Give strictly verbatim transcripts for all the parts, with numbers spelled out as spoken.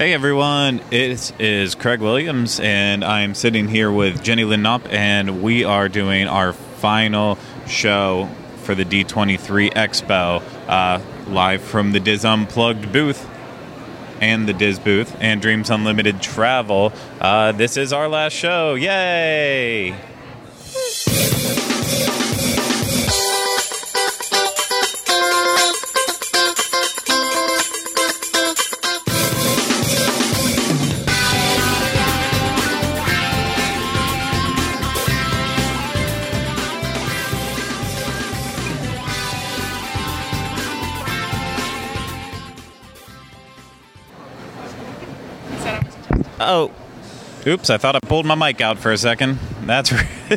Hey everyone, it is Craig Williams, and I'm sitting here with Jenny Lynn Knopp, and we are doing our final show for the D twenty-three Expo, uh, live from the D I S Unplugged booth, and the D I S booth, and Dreams Unlimited Travel. Uh, this is our last show, yay! Oh, oops, I thought I pulled my mic out for a second. That's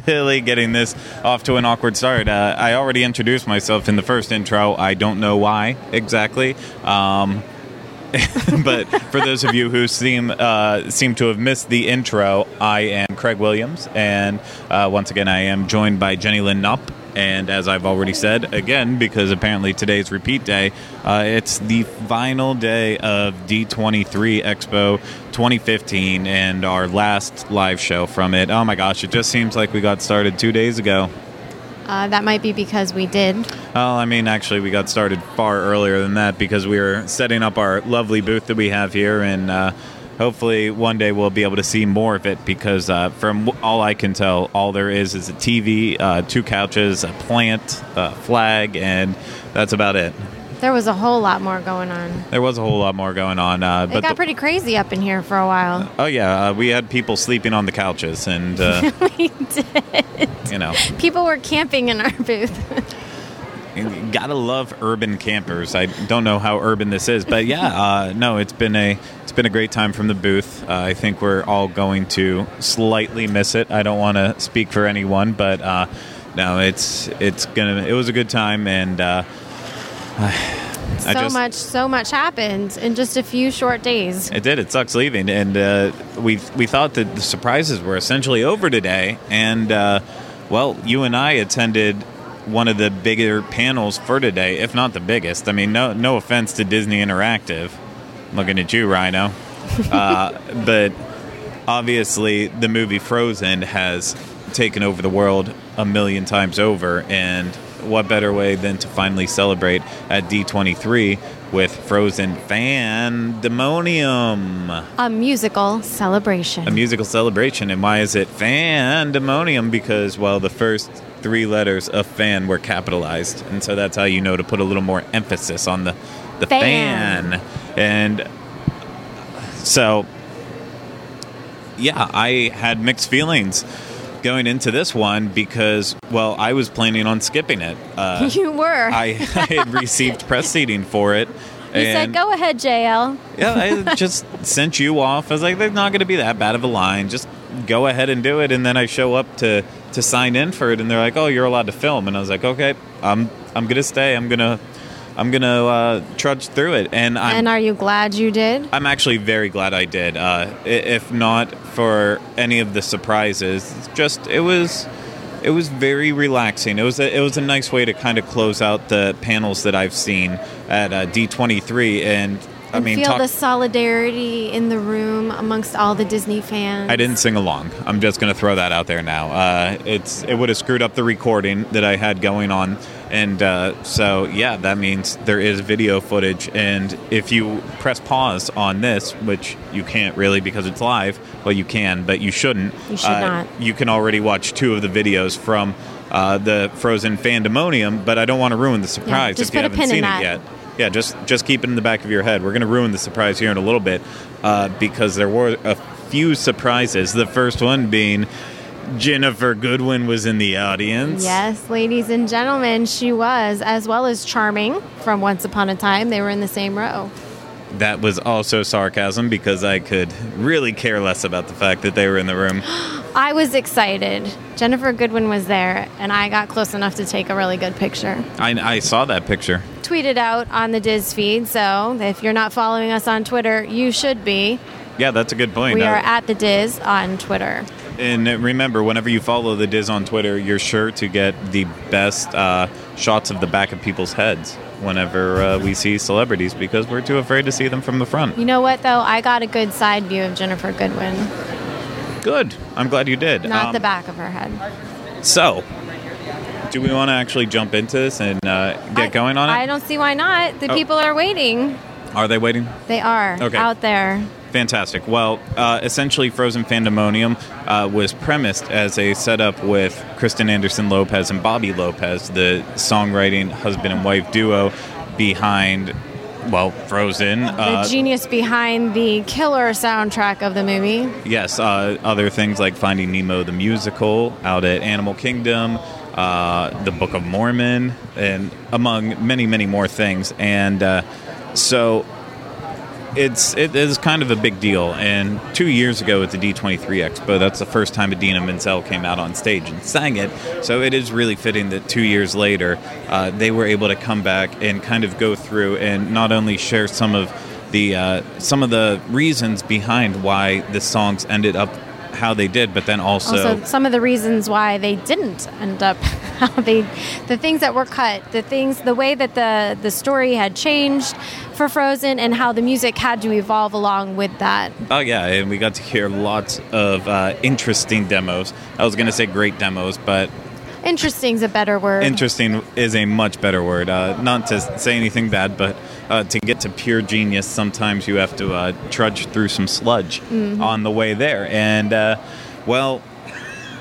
really getting this off to an awkward start. Uh, I already introduced myself in the first intro. I don't know why exactly. Um, but for those of you who seem uh, seem to have missed the intro, I am Craig Williams. And uh, once again, I am joined by Jenny Lynn Knopp. And as I've already said, again, because apparently today's repeat day, uh, it's the final day of D twenty-three Expo twenty fifteen and our last live show from it. Oh my gosh, it just seems like we got started two days ago. Uh, that might be because we did. Well, I mean, actually, we got started far earlier than that because we were setting up our lovely booth that we have here, and uh, hopefully one day we'll be able to see more of it because uh, from all I can tell, all there is is a T V, uh, two couches, a plant, a flag, and that's about it. There was a whole lot more going on. There was a whole lot more going on. Uh, it but got the, pretty crazy up in here for a while. Uh, oh, yeah. Uh, we had people sleeping on the couches. and uh, We did. You know, people were camping in our booth. Gotta love urban campers. I don't know how urban this is, but yeah, uh, no, it's been a it's been a great time from the booth. Uh, I think we're all going to slightly miss it. I don't want to speak for anyone, but uh, no, it's it's gonna. It was a good time, and uh, I so just, much so much happened in just a few short days. It did. It sucks leaving, and uh, we we thought that the surprises were essentially over today, and uh, well, you and I attended one of the bigger panels for today, if not the biggest. I mean, no no offense to Disney Interactive. I'm looking at you, Rhino. Uh, but obviously the movie Frozen has taken over the world a million times over, and what better way than to finally celebrate at D twenty-three with Frozen FANdemonium. A musical celebration. A musical celebration. And why is it FANdemonium? Because, well, the first three letters of fan were capitalized. And so that's how you know to put a little more emphasis on the, the fan. fan. And so, yeah, I had mixed feelings going into this one because, well, I was planning on skipping it. Uh, you were. I, I had received press seating for it. You and said, go ahead, J L. Yeah, I just sent you off. I was like, there's not going to be that bad of a line. Just go ahead and do it. And then I show up to, to sign in for it, and they're like, oh, you're allowed to film. And I was like, okay, I'm I'm going to stay. I'm going to I'm going to uh, trudge through it. And, I'm, and are you glad you did? I'm actually very glad I did. Uh, if not for any of the surprises, just it was it was very relaxing. It was a, it was a nice way to kind of close out the panels that I've seen at uh, D twenty-three. And I mean, feel talk- the solidarity in the room amongst all the Disney fans. I didn't sing along. I'm just going to throw that out there now. Uh, it's it would have screwed up the recording that I had going on. And uh, so, yeah, that means there is video footage. And if you press pause on this, which you can't really because it's live. Well, you can, but you shouldn't. You should uh, not. You can already watch two of the videos from uh, the Frozen FANdemonium, but I don't want to ruin the surprise yeah, if you haven't seen it that. yet. Yeah, just just keep it in the back of your head. We're going to ruin the surprise here in a little bit uh, because there were a few surprises. The first one being Ginnifer Goodwin was in the audience. Yes, ladies and gentlemen, she was, as well as Charming from Once Upon a Time. They were in the same row. That was also sarcasm because I could really care less about the fact that they were in the room. I was excited. Ginnifer Goodwin was there, and I got close enough to take a really good picture. I, I saw that picture. Tweeted out on the D I S feed, so if you're not following us on Twitter, you should be. Yeah, that's a good point. We uh, are at the D I S on Twitter. And remember, whenever you follow the D I S on Twitter, you're sure to get the best uh, shots of the back of people's heads. whenever uh, we see celebrities because we're too afraid to see them from the front. You know what, though? I got a good side view of Ginnifer Goodwin. Good. I'm glad you did. Not um, the back of her head. So, do we want to actually jump into this and uh, get I, going on it? I don't see why not. The oh. people are waiting. Are they waiting? They are. Okay. Out there. Fantastic. Well, uh, essentially, Frozen FANdemonium uh, was premised as a setup with Kristen Anderson-Lopez and Bobby Lopez, the songwriting husband and wife duo behind, well, Frozen. The uh, genius behind the killer soundtrack of the movie. Yes. Uh, other things like Finding Nemo the musical, out at Animal Kingdom, uh, the Book of Mormon, and among many, many more things. And uh, so... It's it is kind of a big deal, and two years ago at the D twenty-three Expo, that's the first time Idina Menzel came out on stage and sang it, so it is really fitting that two years later uh, they were able to come back and kind of go through and not only share some of the uh, some of the reasons behind why the songs ended up how they did, but then also... Also, some of the reasons why they didn't end up how they... The things that were cut, the things, the way that the, the story had changed for Frozen and how the music had to evolve along with that. Oh, yeah, and we got to hear lots of uh, interesting demos. I was going to say great demos, but... Interesting is a better word. Interesting is a much better word. Uh, not to say anything bad, but uh, to get to pure genius, sometimes you have to uh, trudge through some sludge mm-hmm. on the way there. And, uh, well,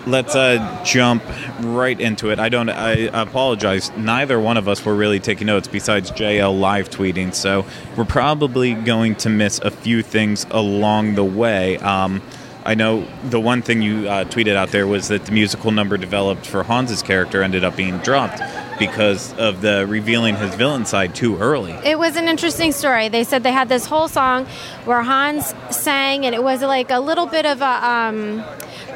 let's uh, jump right into it. I don't. I apologize. Neither one of us were really taking notes besides J L live tweeting, so we're probably going to miss a few things along the way. Um I know the one thing you uh, tweeted out there was that the musical number developed for Hans's character ended up being dropped because of the revealing his villain side too early. It was an interesting story. They said they had this whole song where Hans sang, and it was like a little bit of a... Um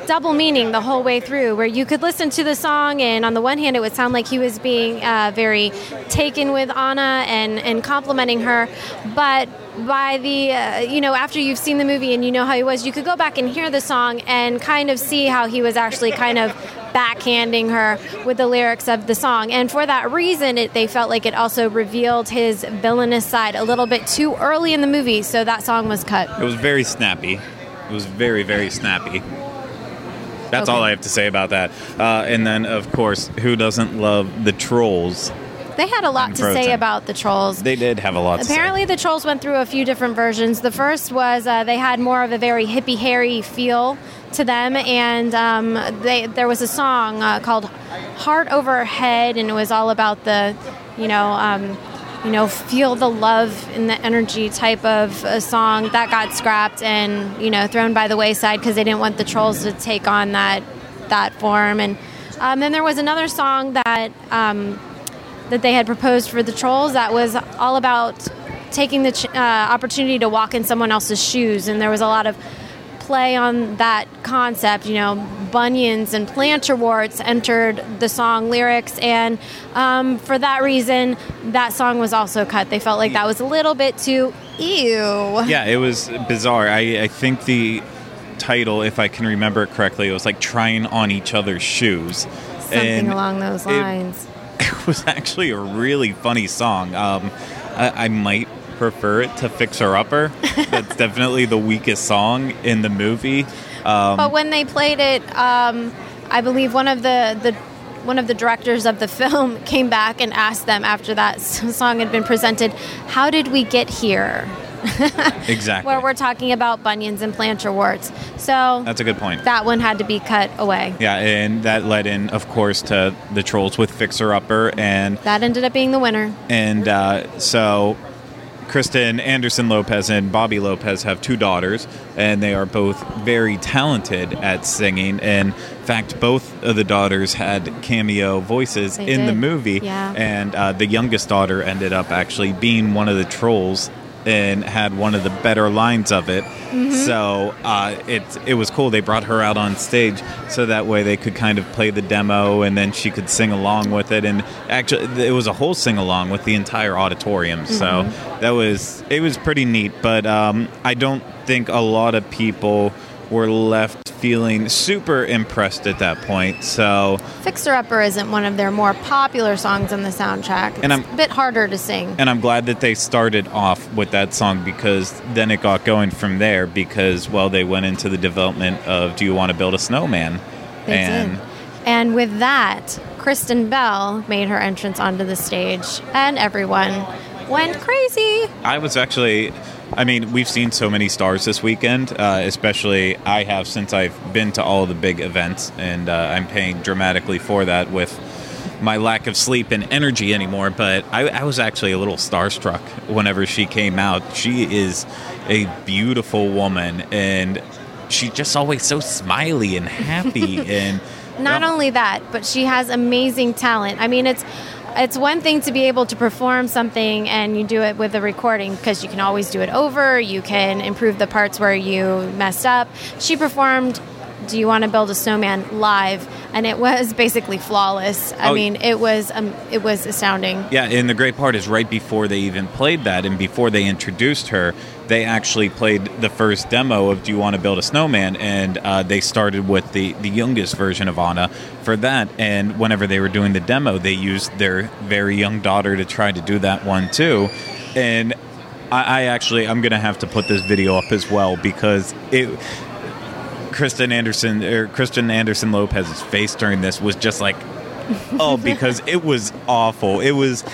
double meaning the whole way through, where you could listen to the song and on the one hand it would sound like he was being uh, very taken with Anna and, and complimenting her, but by the uh, you know, after you've seen the movie and you know how he was, you could go back and hear the song and kind of see how he was actually kind of backhanding her with the lyrics of the song, and for that reason it, they felt like it also revealed his villainous side a little bit too early in the movie, so that song was cut. It was very snappy. It was very, very snappy. That's okay. All I have to say about that. Uh, and then, of course, who doesn't love the trolls? They had a lot to say about the trolls. They did have a lot to say. Apparently, the trolls went through a few different versions. The first was uh, they had more of a very hippie-hairy feel to them, and um, they, there was a song uh, called Heart Over Head, and it was all about the, you know... Um, you know, feel the love and the energy type of a song that got scrapped and, you know, thrown by the wayside because they didn't want the trolls to take on that that form. And um, then there was another song that um, that they had proposed for the trolls that was all about taking the ch- uh, opportunity to walk in someone else's shoes. And there was a lot of play on that concept, you know, bunions and plantar warts entered the song lyrics, and um, for that reason, that song was also cut. They felt like that was a little bit too ew. Yeah, it was bizarre. I, I think the title, if I can remember it correctly, it was like trying on each other's shoes. Something and along those lines. It, it was actually a really funny song. Um, I, I might prefer it to Fixer Upper. That's definitely the weakest song in the movie. Um, but when they played it, um, I believe one of the, the one of the directors of the film came back and asked them after that song had been presented, "How did we get here?" Exactly. Where we're talking about bunions and plantar warts. So that's a good point. That one had to be cut away. Yeah, and that led in, of course, to the trolls with Fixer Upper, and that ended up being the winner. And uh, so. Kristen Anderson-Lopez and Bobby Lopez have two daughters, and they are both very talented at singing. In fact, both of the daughters had cameo voices they in did. the movie, yeah. and uh, the youngest daughter ended up actually being one of the trolls and had one of the better lines of it. Mm-hmm. So uh, it, it was cool. They brought her out on stage so that way they could kind of play the demo and then she could sing along with it. And actually, it was a whole sing-along with the entire auditorium. Mm-hmm. So that was it was pretty neat. But um, I don't think a lot of people were left feeling super impressed at that point. So Fixer Upper isn't one of their more popular songs on the soundtrack. It's and I'm, a bit harder to sing. And I'm glad that they started off with that song, because then it got going from there because, well, they went into the development of Do You Want to Build a Snowman? They and, did. And with that, Kristen Bell made her entrance onto the stage, and everyone went crazy. I was actually... I mean, we've seen so many stars this weekend, uh, especially I have since I've been to all the big events, and uh, I'm paying dramatically for that with my lack of sleep and energy anymore. But I, I was actually a little starstruck whenever she came out. She is a beautiful woman, and she's just always so smiley and happy. and Not well, only that, but she has amazing talent. I mean, it's... It's one thing to be able to perform something and you do it with a recording because you can always do it over. You can improve the parts where you messed up. She performed Do You Want to Build a Snowman live, and it was basically flawless. I oh, mean, it was um, it was astounding. Yeah, and the great part is right before they even played that and before they introduced her, they actually played the first demo of Do You Want to Build a Snowman, and uh, they started with the, the youngest version of Anna for that, and whenever they were doing the demo, they used their very young daughter to try to do that one too, and I, I actually, I'm going to have to put this video up as well, because it... Kristen Anderson or Kristen Anderson-Lopez's face during this was just like, oh, because it was awful. It was,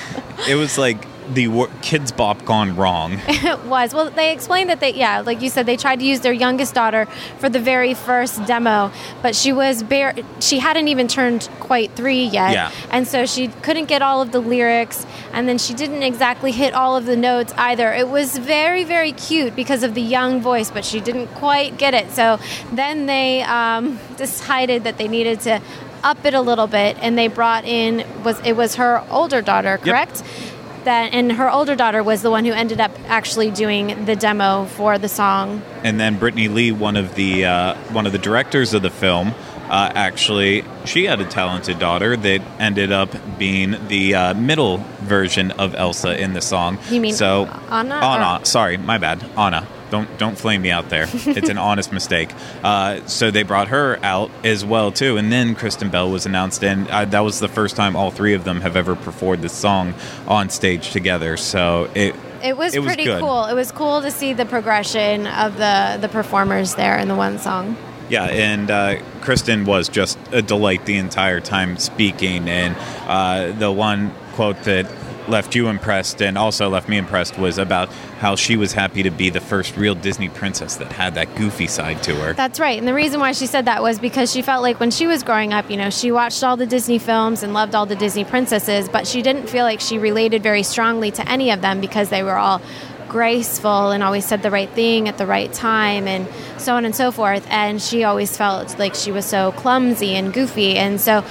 it was like the wor- Kids Bop gone wrong. It was. Well, they explained that they, yeah, like you said, they tried to use their youngest daughter for the very first demo, but she was bare. She hadn't even turned quite three yet, yeah. And so she couldn't get all of the lyrics, and then she didn't exactly hit all of the notes either. It was very, very cute because of the young voice, but she didn't quite get it. So then they um, decided that they needed to up it a little bit, and they brought in was it was her older daughter, correct? Yep. That and her older daughter was the one who ended up actually doing the demo for the song. And then Brittany Lee, one of the uh, one of the directors of the film, uh, actually she had a talented daughter that ended up being the uh, middle version of Elsa in the song. You mean so Anna? Anna, or? Sorry, my bad, Anna. Don't don't flame me out there. It's an honest mistake. Uh, so they brought her out as well, too. And then Kristen Bell was announced, and uh, that was the first time all three of them have ever performed this song on stage together. So it it was, it was pretty good. Cool. It was cool to see the progression of the, the performers there in the one song. Yeah, and uh, Kristen was just a delight the entire time speaking. And uh, the one quote that left you impressed and also left me impressed was about how she was happy to be the first real Disney princess that had that goofy side to her. That's right. And the reason why she said that was because she felt like when she was growing up, you know, she watched all the Disney films and loved all the Disney princesses, but she didn't feel like she related very strongly to any of them because they were all graceful and always said the right thing at the right time and so on and so forth. And she always felt like she was so clumsy and goofy. And so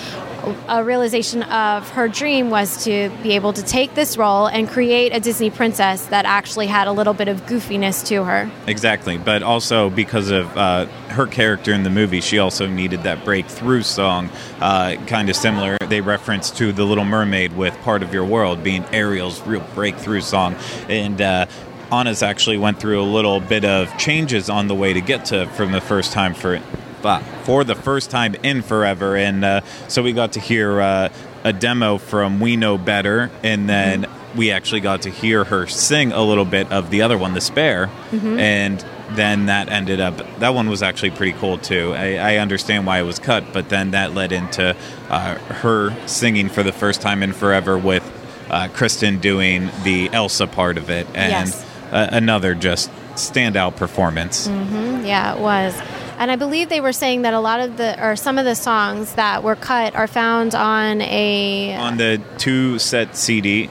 a realization of her dream was to be able to take this role and create a Disney princess that actually had a little bit of goofiness to her. Exactly. But also because of uh, her character in the movie, she also needed that breakthrough song, uh, kind of similar. They referenced to The Little Mermaid with Part of Your World being Ariel's real breakthrough song. And uh, Anna's actually went through a little bit of changes on the way to get to From the First Time for it. But for the first time in forever. And uh, so we got to hear uh, a demo from We Know Better. And then mm-hmm. we actually got to hear her sing a little bit of the other one, The Spare. Mm-hmm. And then that ended up, that one was actually pretty cool too. I, I understand why it was cut, but then that led into uh, her singing For the First Time in Forever with uh, Kristen doing the Elsa part of it. And yes. uh, another just standout performance. Mm-hmm. Yeah, it was. And I believe they were saying that a lot of the, or some of the songs that were cut are found on a... On the two-set C D,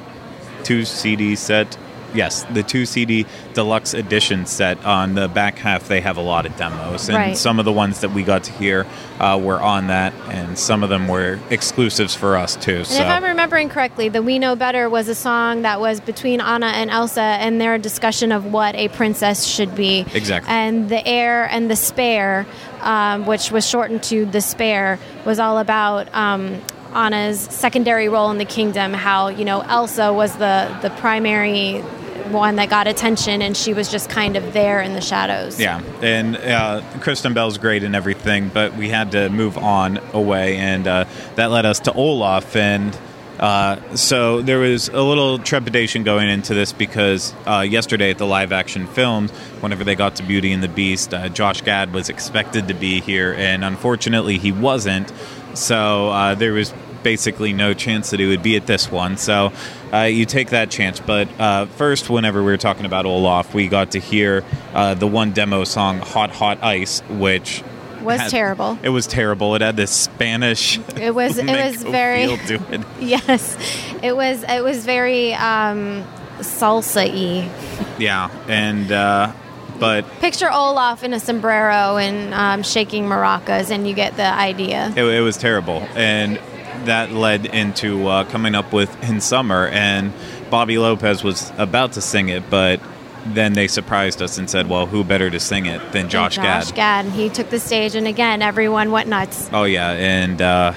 two-C D set, yes, the two-C D deluxe edition set. On the back half, they have a lot of demos. And right. Some of the ones that we got to hear uh, were on that, and some of them were exclusives for us, too. So. And if I'm remembering correctly, the We Know Better was a song that was between Anna and Elsa and their discussion of what a princess should be. Exactly. And The Air and The Spare, um, which was shortened to The Spare, was all about... Um, Anna's secondary role in the kingdom, how, you know, Elsa was the, the primary one that got attention, and she was just kind of there in the shadows. Yeah, and uh, Kristen Bell's great and everything, but we had to move on away, and uh, that led us to Olaf, and uh, so there was a little trepidation going into this because uh, yesterday at the live-action films, whenever they got to Beauty and the Beast, uh, Josh Gad was expected to be here, and unfortunately he wasn't, so uh, there was basically no chance that it would be at this one, so uh, you take that chance. But uh, first, whenever we were talking about Olaf, we got to hear uh, the one demo song, Hot Hot Ice, which was had, terrible. It was terrible. It had this Spanish. It was. It was very. Feel to it. Yes, it was. It was very um, salsa-y. Yeah, and uh, but picture Olaf in a sombrero and um, shaking maracas, and you get the idea. It, it was terrible, and that led into uh, coming up with In Summer, and Bobby Lopez was about to sing it, but then they surprised us and said, well, who better to sing it than Josh Gad? Josh Gad, he took the stage, and again, everyone went nuts. Oh, yeah, and uh,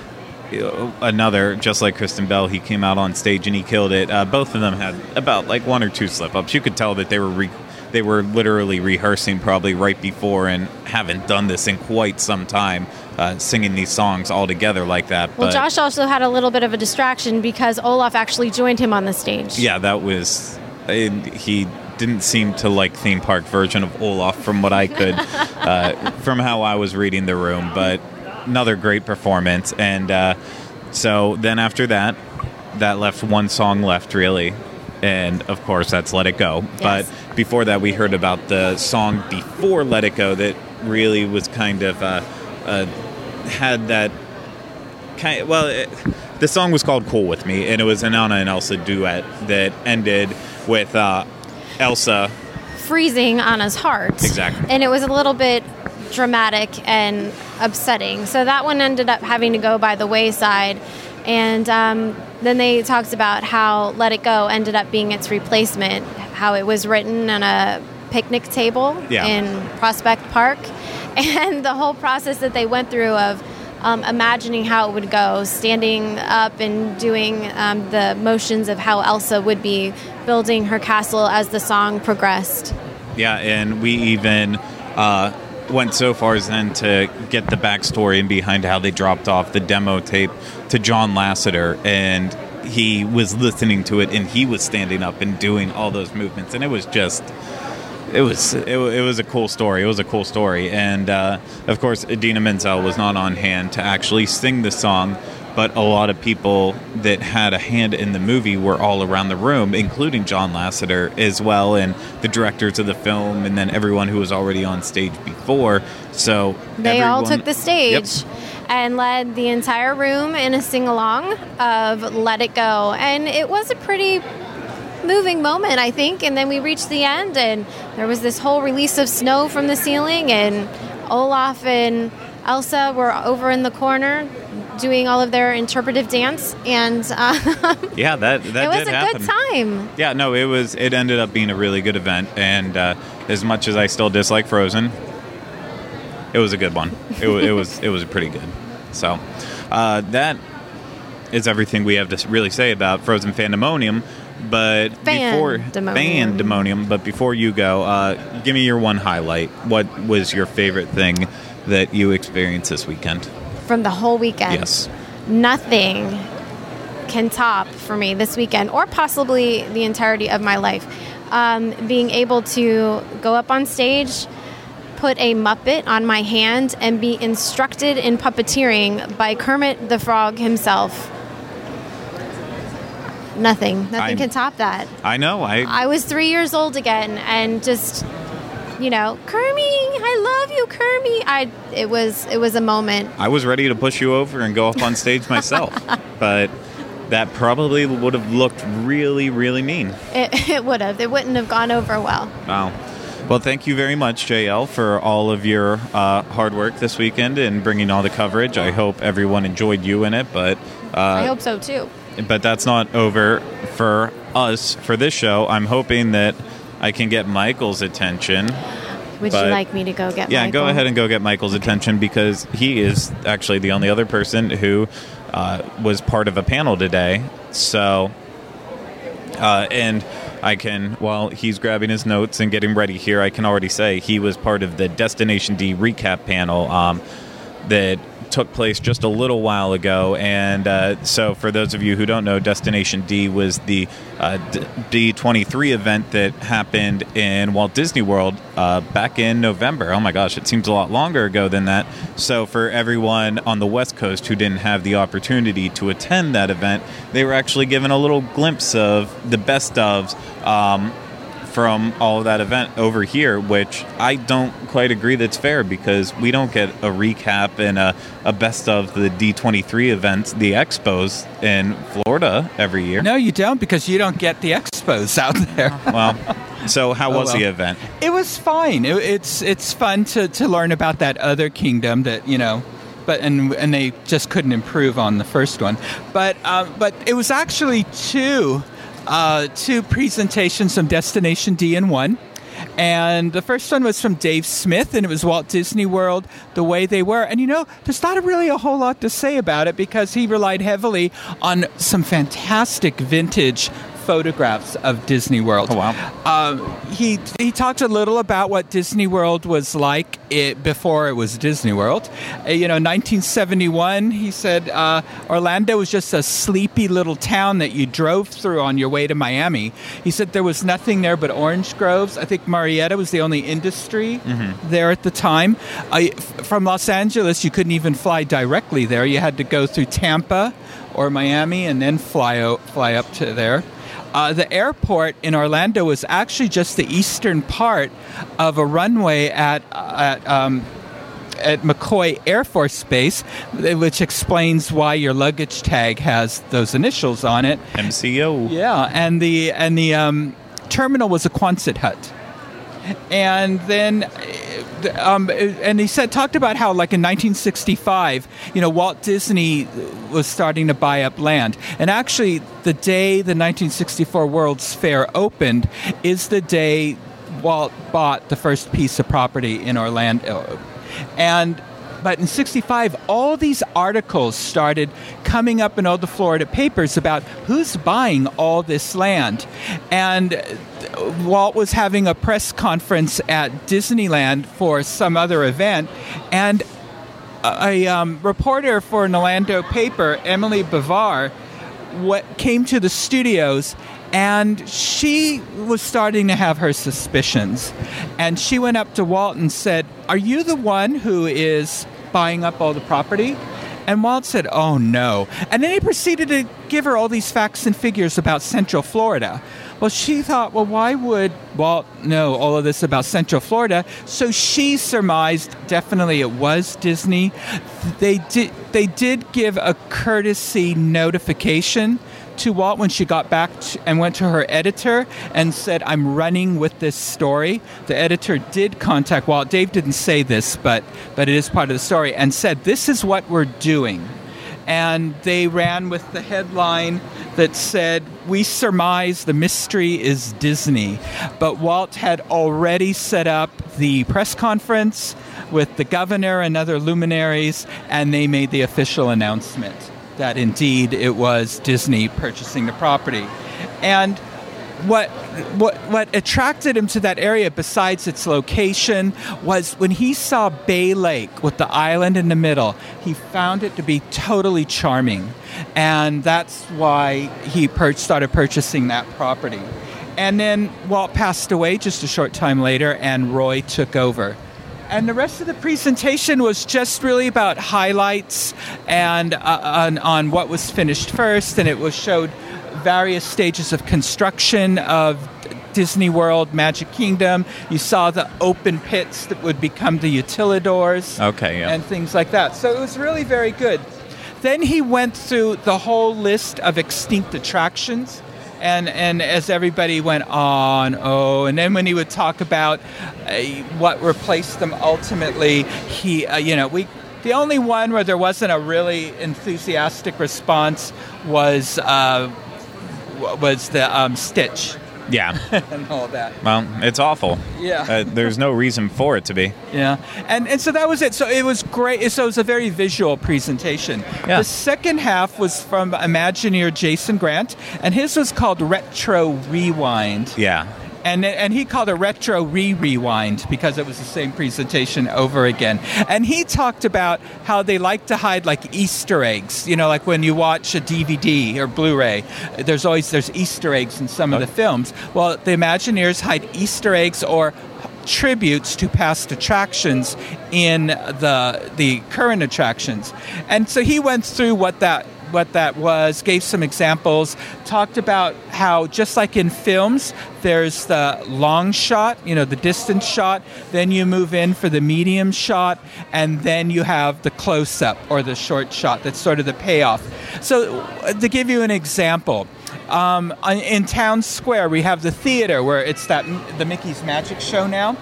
another, just like Kristen Bell, he came out on stage and he killed it. Uh, both of them had about like one or two slip-ups. You could tell that they were re- they were literally rehearsing probably right before and haven't done this in quite some time. Uh, singing these songs all together like that. Well, but Josh also had a little bit of a distraction because Olaf actually joined him on the stage. Yeah, that was... It, he didn't seem to like theme park version of Olaf from what I could... uh, from how I was reading the room, but another great performance. And uh, so then after that, that left one song left, really. And, of course, that's Let It Go. Yes. But before that, we heard about the song before Let It Go that really was kind of... Uh, Uh, had that kind of, well, it, the song was called Cool With Me, and it was an Anna and Elsa duet that ended with uh, Elsa freezing Anna's heart. Exactly. And it was a little bit dramatic and upsetting. So that one ended up having to go by the wayside. And um, then they talked about how Let It Go ended up being its replacement, how it was written on a picnic table yeah. in Prospect Park. And the whole process that they went through of um, imagining how it would go, standing up and doing um, the motions of how Elsa would be building her castle as the song progressed. Yeah, and we even uh, went so far as then to get the backstory and behind how they dropped off the demo tape to John Lasseter, and he was listening to it, and he was standing up and doing all those movements, and it was just... It was it, it was a cool story. It was a cool story. And, uh, of course, Idina Menzel was not on hand to actually sing the song, but a lot of people that had a hand in the movie were all around the room, including John Lasseter as well, and the directors of the film, and then everyone who was already on stage before. So they everyone, all took the stage yep. and led the entire room in a sing-along of Let It Go. And it was a pretty... moving moment, I think, and then we reached the end, and there was this whole release of snow from the ceiling, and Olaf and Elsa were over in the corner doing all of their interpretive dance, and uh, yeah, that that did happen. It was a happen. good time. Yeah, no, it was. It ended up being a really good event, and uh, as much as I still dislike Frozen, it was a good one. It, it was it was pretty good. So uh, that is everything we have to really say about Frozen FANdemonium. But before FANdemonium, but before you go, uh, give me your one highlight. What was your favorite thing that you experienced this weekend? From the whole weekend? Yes. Nothing can top for me this weekend, or possibly the entirety of my life. Um, being able to go up on stage, put a Muppet on my hand, and be instructed in puppeteering by Kermit the Frog himself. Nothing. Nothing I'm, can top that. I know. I I was three years old again, and just, you know, Kermie, I love you, Kermie. I it was it was a moment. I was ready to push you over and go up on stage myself, but that probably would have looked really, really mean. It, it would have. It wouldn't have gone over well. Wow. Well, thank you very much, J L, for all of your uh, hard work this weekend and bringing all the coverage. I hope everyone enjoyed you in it, but uh, I hope so too. But that's not over for us for this show. I'm hoping that I can get Michael's attention. Would but, you like me to go get yeah, Michael? Yeah, go ahead and go get Michael's attention, because he is actually the only other person who uh, was part of a panel today. So, uh, and I can, while he's grabbing his notes and getting ready here, I can already say he was part of the Destination D recap panel um, that took place just a little while ago. And uh, so for those of you who don't know, Destination D was the uh, D twenty-three event that happened in Walt Disney World uh, back in November. Oh my gosh, it seems a lot longer ago than that. So for everyone on the West Coast who didn't have the opportunity to attend that event, they were actually given a little glimpse of the best ofs um, from all of that event over here, which I don't quite agree that's fair, because we don't get a recap and a, a best of the D twenty-three events, the expos in Florida every year. No, you don't, because you don't get the expos out there. Well, so how oh, was well. the event? It was fine. It, it's it's fun to, to learn about that other kingdom that, you know, but and and they just couldn't improve on the first one. But uh, but it was actually two Uh, two presentations from Destination D in one. And the first one was from Dave Smith, and it was Walt Disney World, The Way They Were. And, you know, there's not really a whole lot to say about it, because he relied heavily on some fantastic vintage photographs of Disney World. Oh, wow. Um, he he talked a little about what Disney World was like it, before it was Disney World. Uh, you know, nineteen seventy-one, he said, uh, Orlando was just a sleepy little town that you drove through on your way to Miami. He said there was nothing there but orange groves. I think Marietta was the only industry mm-hmm. there at the time. Uh, from Los Angeles, you couldn't even fly directly there. You had to go through Tampa or Miami and then fly, o- fly up to there. Uh, the airport in Orlando was actually just the eastern part of a runway at at, um, at McCoy Air Force Base, which explains why your luggage tag has those initials on it. M C O. Yeah, and the and the um, terminal was a Quonset hut, and then. Um, and he said, talked about how, like in nineteen sixty-five, you know, Walt Disney was starting to buy up land. And actually, the day the nineteen sixty-four World's Fair opened is the day Walt bought the first piece of property in Orlando. And but in sixty-five, all these articles started coming up in all the Florida papers about who's buying all this land. And Walt was having a press conference at Disneyland for some other event, and a, a um, reporter for an Orlando paper, Emily Bavar, what came to the studios, and she was starting to have her suspicions. And she went up to Walt and said, "Are you the one who is buying up all the property?" And Walt said, "Oh, no." And then he proceeded to give her all these facts and figures about Central Florida. Well, she thought, well, why would Walt know all of this about Central Florida? So she surmised definitely it was Disney. They did, they did give a courtesy notification to Walt when she got back to, and went to her editor and said, "I'm running with this story." The editor did contact Walt. Dave didn't say this, but but it is part of the story, and said, "This is what we're doing." And they ran with the headline that said, "We surmise the mystery is Disney." But Walt had already set up the press conference with the governor and other luminaries, and they made the official announcement that indeed it was Disney purchasing the property. And what what what attracted him to that area, besides its location, was when he saw Bay Lake with the island in the middle, he found it to be totally charming. And that's why he per- started purchasing that property. And then Walt passed away just a short time later, and Roy took over. And the rest of the presentation was just really about highlights and uh, on, on what was finished first. And it was showed various stages of construction of Disney World, Magic Kingdom. You saw the open pits that would become the utilidors, okay, yeah. and things like that. So it was really very good. Then he went through the whole list of extinct attractions. And and as everybody went on, oh, and then when he would talk about uh, what replaced them ultimately, he, uh, you know, we the only one where there wasn't a really enthusiastic response was uh, was the um, Stitch. Yeah. And all that. Well, it's awful. Yeah. Uh, there's no reason for it to be. Yeah. And and so that was it. So it was great. So it was a very visual presentation. Yeah. The second half was from Imagineer Jason Grant, and his was called Retro Rewind. Yeah. And and he called it Retro Re-Rewind because it was the same presentation over again. And he talked about how they like to hide, like, Easter eggs. You know, like when you watch a D V D or Blu-ray, there's always there's Easter eggs in some okay. of the films. Well, the Imagineers hide Easter eggs or tributes to past attractions in the the current attractions. And so he went through what that what that was, gave some examples, talked about how just like in films, there's the long shot, you know, the distance shot, then you move in for the medium shot, and then you have the close-up or the short shot. That's sort of the payoff. So to give you an example, um, in Town Square, we have the theater where it's that the Mickey's Magic Show now.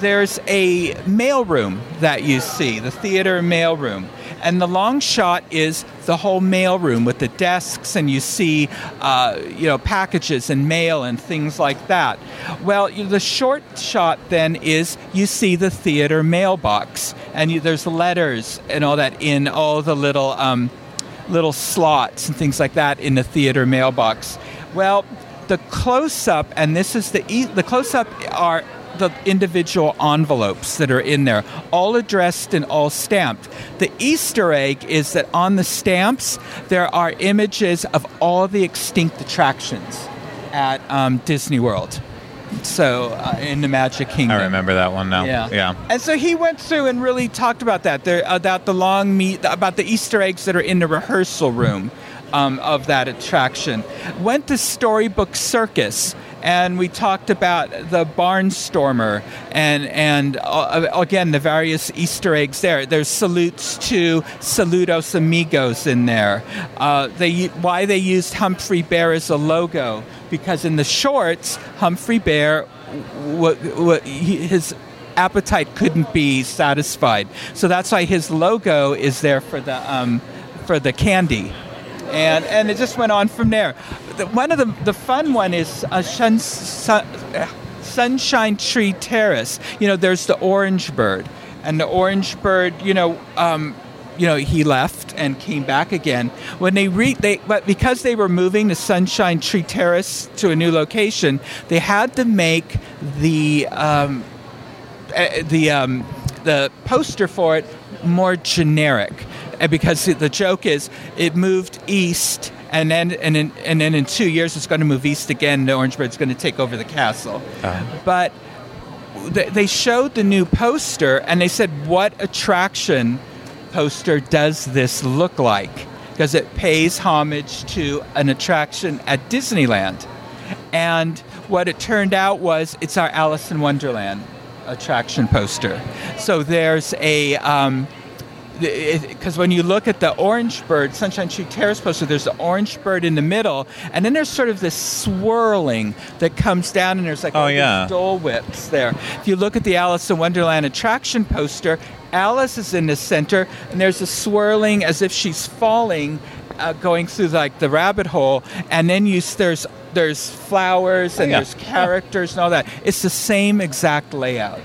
There's a mailroom that you see, the theater mailroom. And the long shot is the whole mailroom with the desks, and you see, uh, you know, packages and mail and things like that. Well, the short shot then is you see the theater mailbox, and you, there's letters and all that in all the little um, little slots and things like that in the theater mailbox. Well, the close-up, and this is the e- the close-up are the individual envelopes that are in there, all addressed and all stamped. The Easter egg is that on the stamps, there are images of all the extinct attractions at um, Disney World. So uh, in the Magic Kingdom. I remember that one now. Yeah. yeah. And so he went through and really talked about that, there, about the long meet, about the Easter eggs that are in the rehearsal room um, of that attraction. Went to Storybook Circus. And we talked about the Barnstormer and, and uh, again, the various Easter eggs there. There's salutes to Saludos Amigos in there. Uh, they, why they used Humphrey Bear as a logo, because in the shorts, Humphrey Bear, w- w- his appetite couldn't be satisfied. So that's why his logo is there for the um, for the candy. And and it just went on from there. One of the the fun one is a shun, sun, uh, Sunshine Tree Terrace. You know, there's the Orange Bird, and the Orange Bird. You know, um, you know, he left and came back again. When they re they but because they were moving the Sunshine Tree Terrace to a new location, they had to make the um, the um, the poster for it more generic. And because the joke is, it moved east, and then and in, and then in two years it's going to move east again. The Orange Bird's going to take over the castle. Uh-huh. But th- they showed the new poster, and they said, "What attraction poster does this look like? Because it pays homage to an attraction at Disneyland." And what it turned out was, it's our Alice in Wonderland attraction poster. So there's a. Um, Because when you look at the Orange Bird, Sunshine Tree Terrace poster, there's the Orange Bird in the middle, and then there's sort of this swirling that comes down, and there's like all oh, yeah. these Dole Whips there. If you look at the Alice in Wonderland attraction poster, Alice is in the center, and there's a swirling as if she's falling, uh, going through like the rabbit hole, and then you there's there's flowers and oh, yeah. there's characters and all that. It's the same exact layout.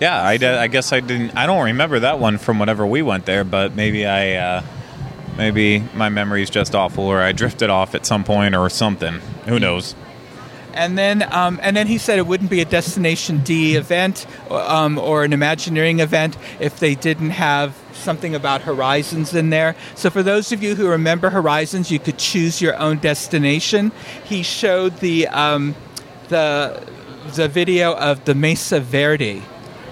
Yeah, I, did, I guess I didn't. I don't remember that one from whenever we went there, but maybe I, uh, maybe my memory's just awful, or I drifted off at some point, or something. Who knows? And then, um, and then he said it wouldn't be a Destination D event um, or an Imagineering event if they didn't have something about Horizons in there. So for those of you who remember Horizons, you could choose your own destination. He showed the um, the the video of the Mesa Verde.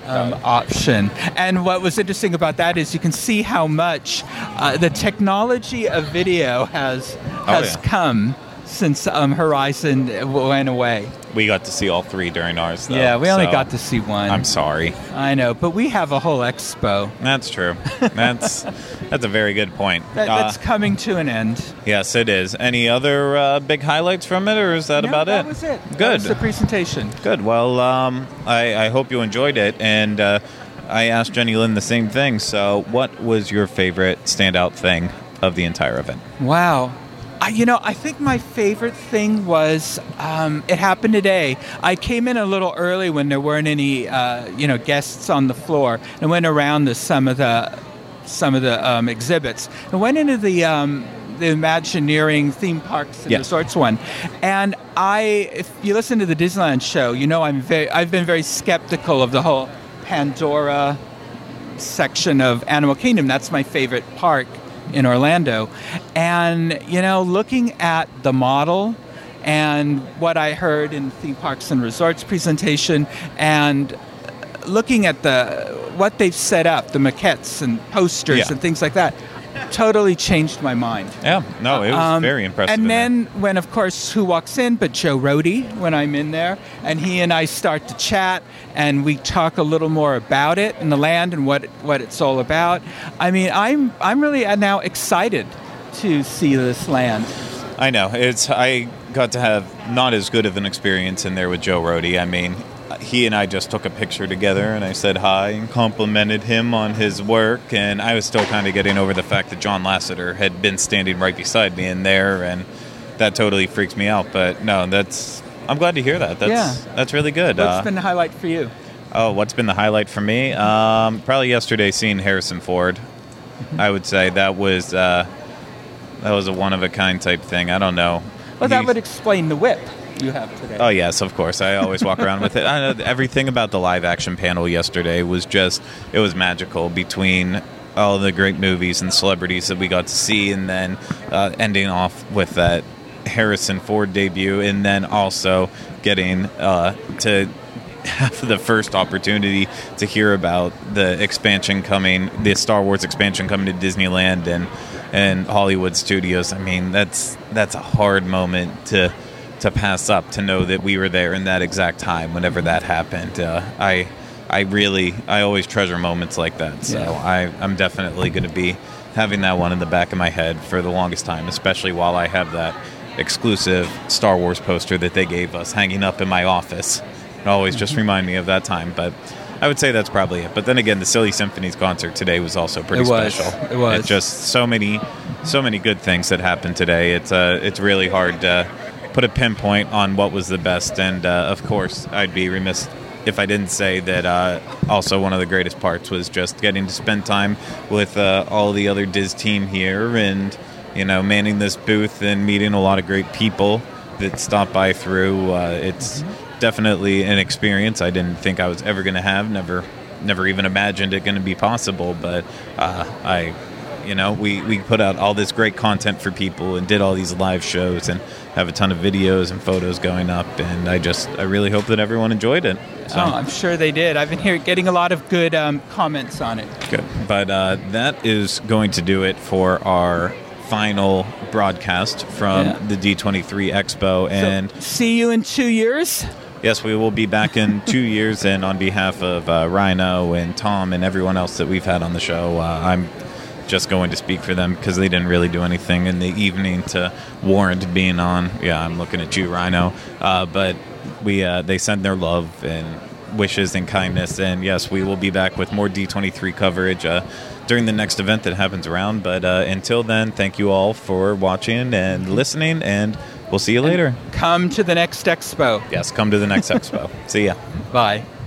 Um, option. And what was interesting about that is you can see how much uh, the technology of video has has oh, yeah. come since um, Horizon went away. We got to see all three during ours, though. Yeah, we only so. got to see one. I'm sorry. I know, but we have a whole expo. That's true. That's that's a very good point. That, uh, that's coming to an end. Yes, it is. Any other uh, big highlights from it, or is that no, about that it? that was it. Good. That was the presentation. Good. Well, um, I, I hope you enjoyed it, and uh, I asked Jenny Lynn the same thing. So what was your favorite standout thing of the entire event? Wow. I, you know, I think my favorite thing was, um, it happened today. I came in a little early when there weren't any, uh, you know, guests on the floor, and went around the, some of the some of the um, exhibits, and went into the um, the Imagineering theme parks and yes. resorts one. And I, if you listen to the Disneyland show, you know I'm very, I've been very skeptical of the whole Pandora section of Animal Kingdom. That's my favorite park in Orlando. And, you know, looking at the model and what I heard in theme parks and resorts presentation, and looking at the what they've set up, the maquettes and posters yeah. and things like that, totally changed my mind. Yeah, no, it was um, very impressive. And then that. when, of course, who walks in but Joe Rohde, when I'm in there, and he and I start to chat, and we talk a little more about it and the land and what what it's all about. I mean, I'm I'm really now excited to see this land. I know. It's I got to have not as good of an experience in there with Joe Rohde. I mean, he and I just took a picture together, and I said hi and complimented him on his work. And I was still kind of getting over the fact that John Lasseter had been standing right beside me in there, and that totally freaks me out. But no, that's I'm glad to hear that. That's yeah. that's really good. What's uh, been the highlight for you? Oh, what's been the highlight for me? Um, probably yesterday seeing Harrison Ford. I would say that was uh, that was a one of a kind type thing. I don't know. Well, that He's, would explain the whip you have today. Oh, yes, of course. I always walk around with it. I know everything about the live action panel yesterday was just, it was magical, between all the great movies and celebrities that we got to see, and then uh, ending off with that Harrison Ford debut, and then also getting uh, to have the first opportunity to hear about the expansion coming, the Star Wars expansion coming to Disneyland and, and Hollywood Studios. I mean, that's that's a hard moment to to pass up, to know that we were there in that exact time whenever that happened. Uh, I I really, I always treasure moments like that. So yeah. I, I'm definitely going to be having that one in the back of my head for the longest time, especially while I have that exclusive Star Wars poster that they gave us hanging up in my office. It always just remind me of that time. But I would say that's probably it. But then again, the Silly Symphonies concert today was also pretty it was. special. It was. It's just so many, so many good things that happened today. It's uh, it's really hard to put a pinpoint on what was the best, and uh, of course I'd be remiss if I didn't say that uh, also one of the greatest parts was just getting to spend time with uh, all the other Diz team here, and you know, manning this booth and meeting a lot of great people that stopped by through. Uh, it's mm-hmm. definitely an experience I didn't think I was ever going to have, never never even imagined it going to be possible, but uh, I You know, we, we put out all this great content for people and did all these live shows and have a ton of videos and photos going up. And I just, I really hope that everyone enjoyed it. So. Oh, I'm sure they did. I've been here getting a lot of good um, comments on it. Good. But uh, that is going to do it for our final broadcast from yeah. the D twenty-three Expo. And so, see you in two years. Yes, we will be back in two years. And on behalf of uh, Rhino and Tom and everyone else that we've had on the show, uh, I'm just going to speak for them because they didn't really do anything in the evening to warrant being on. Yeah, I'm looking at you, Rhino. Uh, but we uh, they send their love and wishes and kindness. And yes, we will be back with more D twenty-three coverage uh, during the next event that happens around. But uh, until then, thank you all for watching and listening, and we'll see you later. And come to the next expo. Yes, come to the next expo. See ya. Bye.